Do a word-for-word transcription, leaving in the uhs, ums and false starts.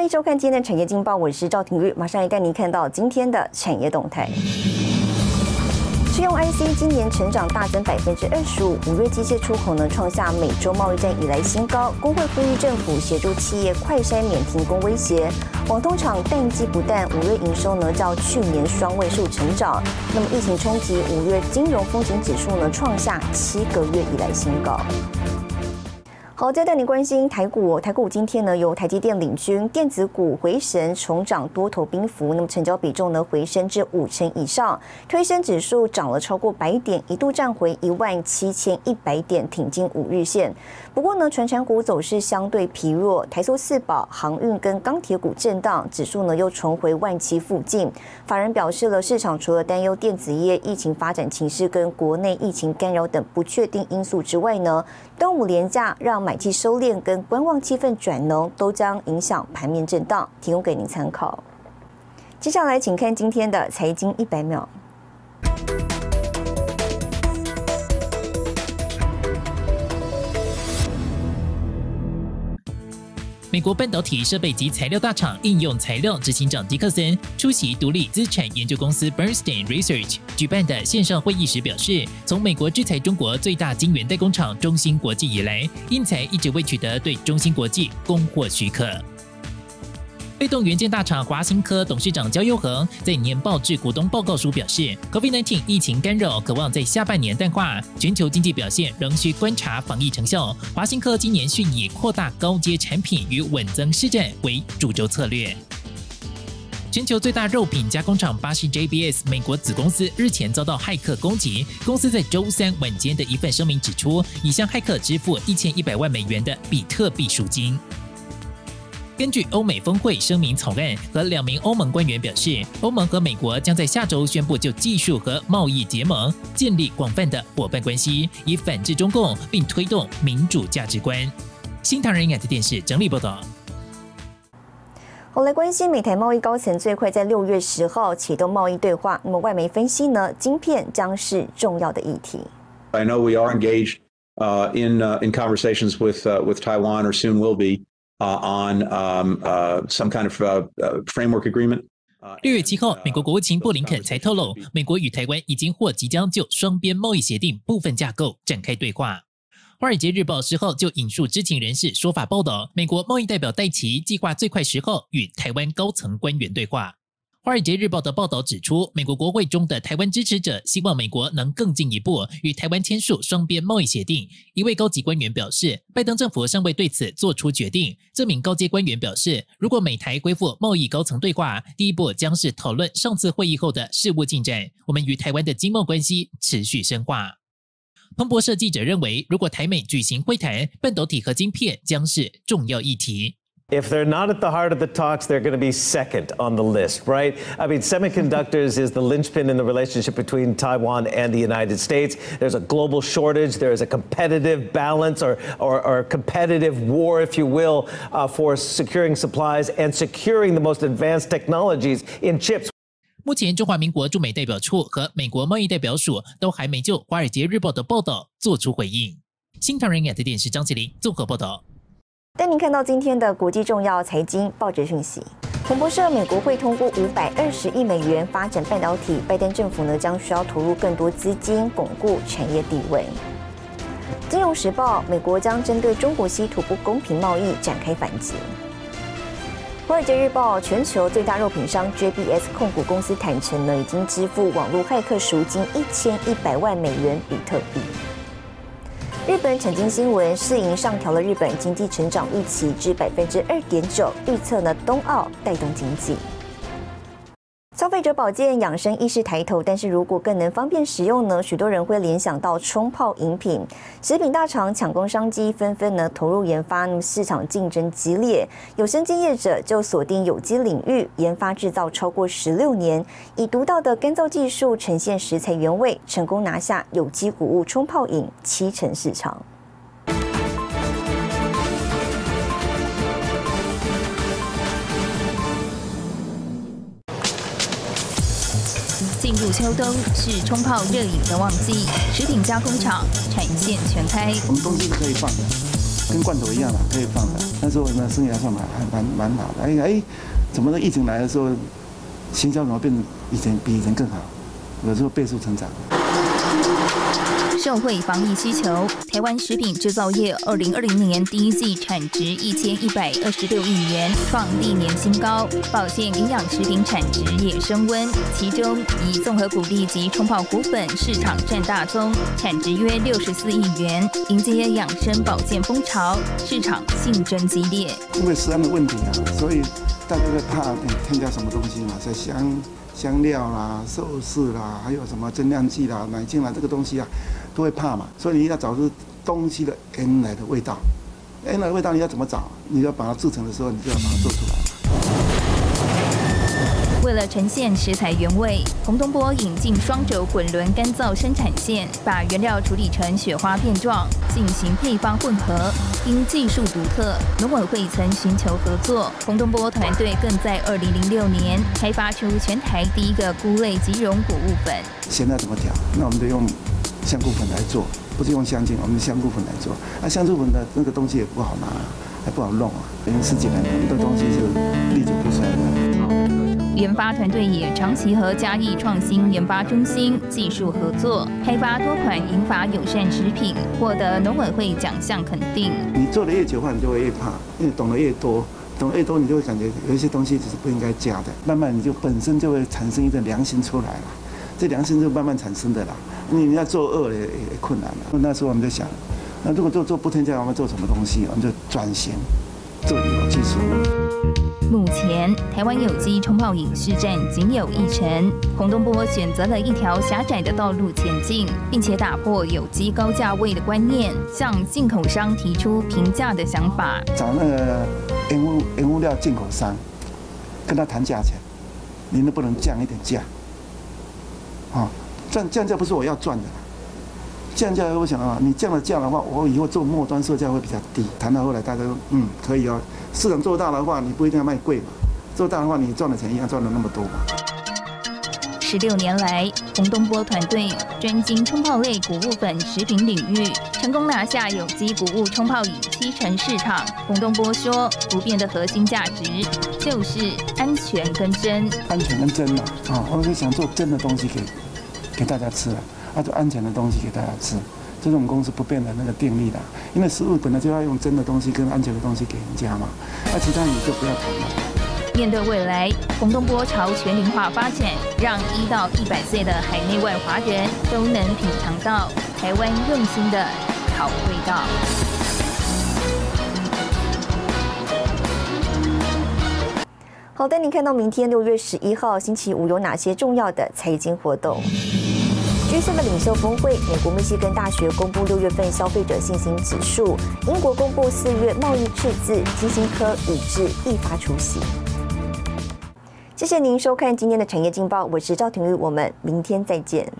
欢迎收看今天的产业劲报，我是赵廷玉，马上来带您看到今天的产业动态。 车用 I C 今年成长大增百分之二十五，五月机械出口呢创下美洲贸易战以来新高。工会呼吁政府协助企业快筛免停工威胁。网通厂淡季不淡，五月营收呢较去年双位数成长。那么疫情冲击，五月金融风险指数呢创下七个月以来新高。 好，再带你关心台股。台股今天呢，由台积电领军，电子股回神，重涨多头兵符。那么成交比重呢，回升至五成以上，推升指数涨了超过百点，一度站回一万七千一百点，挺进五日线。不过呢，传产股走势相对疲弱，台塑四宝、航运跟钢铁股震荡，指数呢又重回万七附近。法人表示了，市场除了担忧电子业疫情发展情势跟国内疫情干扰等不确定因素之外呢，端午连假让买 买气收敛跟观望气氛转浓，都将影响盘面震荡，提供给您参考。接下来，请看今天的财经一百秒。 美国半导体设备及材料大厂应用材料执行长迪克森出席独立资产研究公司 Bernstein Research 举办的线上会议时表示，从美国制裁中国最大晶圆代工厂中芯国际以来，应材一直未取得对中芯国际供货许可。被动元件大厂华新科董事长焦佑恒在年报致股东报告书表示 ，COVID 十九 疫情干扰可望在下半年淡化，全球经济表现仍需观察防疫成效。华新科今年是以扩大高阶产品与稳增市占为主轴策略。 全球最大肉品加工厂巴西 J B S 美国子公司日前遭到骇客攻击，公司在周三晚间的一份声明指出，已向骇客支付一千一百万美元的比特币赎金。 根据欧美峰会声明草案和两名欧盟官员表示，欧盟和美国将在下周宣布就技术和贸易结盟，建立广泛的伙伴关系，以反制中共并推动民主价值观。新唐人亚太电视整理报道。 我来关心美台贸易高层最快在六月十号启动贸易对话。那么外媒分析呢，晶片将是重要的议题。I know we are engaged in in conversations with with Taiwan, or soon will be. Uh, on um, uh, some kind of uh, framework agreement. 六月七号，美国国务卿布林肯才透露，美国与台湾已经或即将就双边贸易协定部分架构展开对话。《华尔街日报》十号就引述知情人士说法报道，美国贸易代表戴琪计划最快十号与台湾高层官员对话。《华尔街日报》的报道指出，美国国会中的台湾支持者希望美国能更进一步与台湾签署双边贸易协定。一位高级官员表示，拜登政府尚未对此做出决定。这名高阶官员表示，如果美台恢复贸易高层对话，第一步将是讨论上次会议后的事务进展。我们与台湾的经贸关系持续深化。彭博社记者认为，如果台美举行会谈，半导体和晶片将是重要议题。 If they're not at the heart of the talks, they're going to be second on the list, right? I mean, semiconductors is the linchpin in the relationship between Taiwan and the United States. There's a global shortage. There is a competitive balance or, or, or competitive war, if you will, uh, for securing supplies and securing the most advanced technologies in chips. 目前，中华民国驻美代表处和美国贸易代表署都还没就《华尔街日报》的报道做出回应。新唐人亚太电视张麒麟综合报道。 带您看到今天的国际重要财经报纸讯息。彭博社，美国会通过五百二十亿美元发展半导体，拜登政府呢将需要投入更多资金，巩固产业地位。金融时报，美国将针对中国稀土不公平贸易展开反击。华尔街日报，全球最大肉品商 J B S 控股公司坦承呢已经支付网络骇客赎金一千一百万美元比特币。 日本产经新闻，世银上调了日本经济成长预期至百分之二点九，预测呢冬奥带动经济。消费者保健养生意识抬头，但是如果更能方便使用呢，许多人会联想到冲泡饮品。食品大厂抢攻商机，纷纷呢投入研发，那么市场竞争激烈，有生机业者就锁定有机领域，研发制造超过十六年，以独到的干燥技术呈现食材原味，成功拿下有机谷物冲泡饮七成市场。 进入秋冬是冲泡热饮的旺季，食品加工厂产线全开。我们冬季是可以放的。跟罐头一样嘛，可以放的。那时候呢，生意还算蛮蛮蛮好的。哎哎，怎么这疫情来的时候，行销怎么变得以前比以前更好？有时候倍数成长。 受惠防疫需求，台湾食品制造业二零二零年第一季产值一千一百二十六亿元，创历年新高。保健营养食品产值也升温，其中以综合谷粒及冲泡谷粉市场占大宗，产值约六十四亿元。迎接养生保健风潮，市场竞争激烈。因为食安的问题啊，所以大家在怕添加什么东西嘛，在香香料啦、寿司啦，还有什么增量剂啦、奶精啦，这个东西啊。 都会怕嘛，所以你要找出东西的原来的味道，原来的味道你要怎么找？你要把它制成的时候，你就要把它做出来。为了呈现食材原味，洪东波引进双轴滚轮干燥生产线，把原料处理成雪花片状，进行配方混合。因技术独特，农委会曾寻求合作。洪东波团队更在二零零六年开发出全台第一个菇类即溶谷物粉。现在怎么调？那我们就用。 香菇粉来做，不是用香精，我们香菇粉来做。啊，香菇粉的那个东西也不好拿，还不好弄啊。因为十几年的东西是历久不衰的。研发团队也长期和嘉义创新研发中心技术合作，开发多款研发友善食品，获得农委会奖项肯定。你做的越久的话，你就会越怕，因为懂得越多，懂得越多，你就会感觉有一些东西只是不应该加的。慢慢你就本身就会产生一个良心出来了，这良心就慢慢产生的啦。 你要做恶也也困难了、啊。那时候我们在想，那如果做做不添加，我们做什么东西？我们就转型，做旅游技术。目前，台湾有机冲泡饮市占仅有一成。洪东波选择了一条狭窄的道路前进，并且打破有机高价位的观念，向进口商提出平价的想法。找那个原物原物料进口商，跟他谈价钱，你能不能降一点价？啊、哦。 降降价不是我要赚的，降价我想啊，你降了价的话，我以后做末端售价会比较低。谈到后来，大家说，嗯，可以哦。市场做大的话，你不一定要卖贵嘛，做大的话，你赚的钱一样赚了那么多嘛。十六年来，洪东波团队专精冲泡类谷物粉食品领域，成功拿下有机谷物冲泡饮七成市场。洪东波说，不变的核心价值就是安全跟真。安全跟真嘛，啊，我就想做真的东西给。 给大家吃了，啊，做安全的东西给大家吃，这是我们公司不变的那个定力的。因为食物本来就要用真的东西跟安全的东西给人家嘛，那、啊、其他你就不要谈了。面对未来，洪东波朝全龄化发展，让一到一百岁的海内外华人都能品尝到台湾用心的好味道。好的，您看到明天六月十一号星期五有哪些重要的财经活动？ G 七 的领袖峰会，美国密西根大学公布六月份消费者信心指数，英国公布四月贸易赤字，基辛科已至一发出席。谢谢您收看今天的产业劲报，我是赵廷玉，我们明天再见。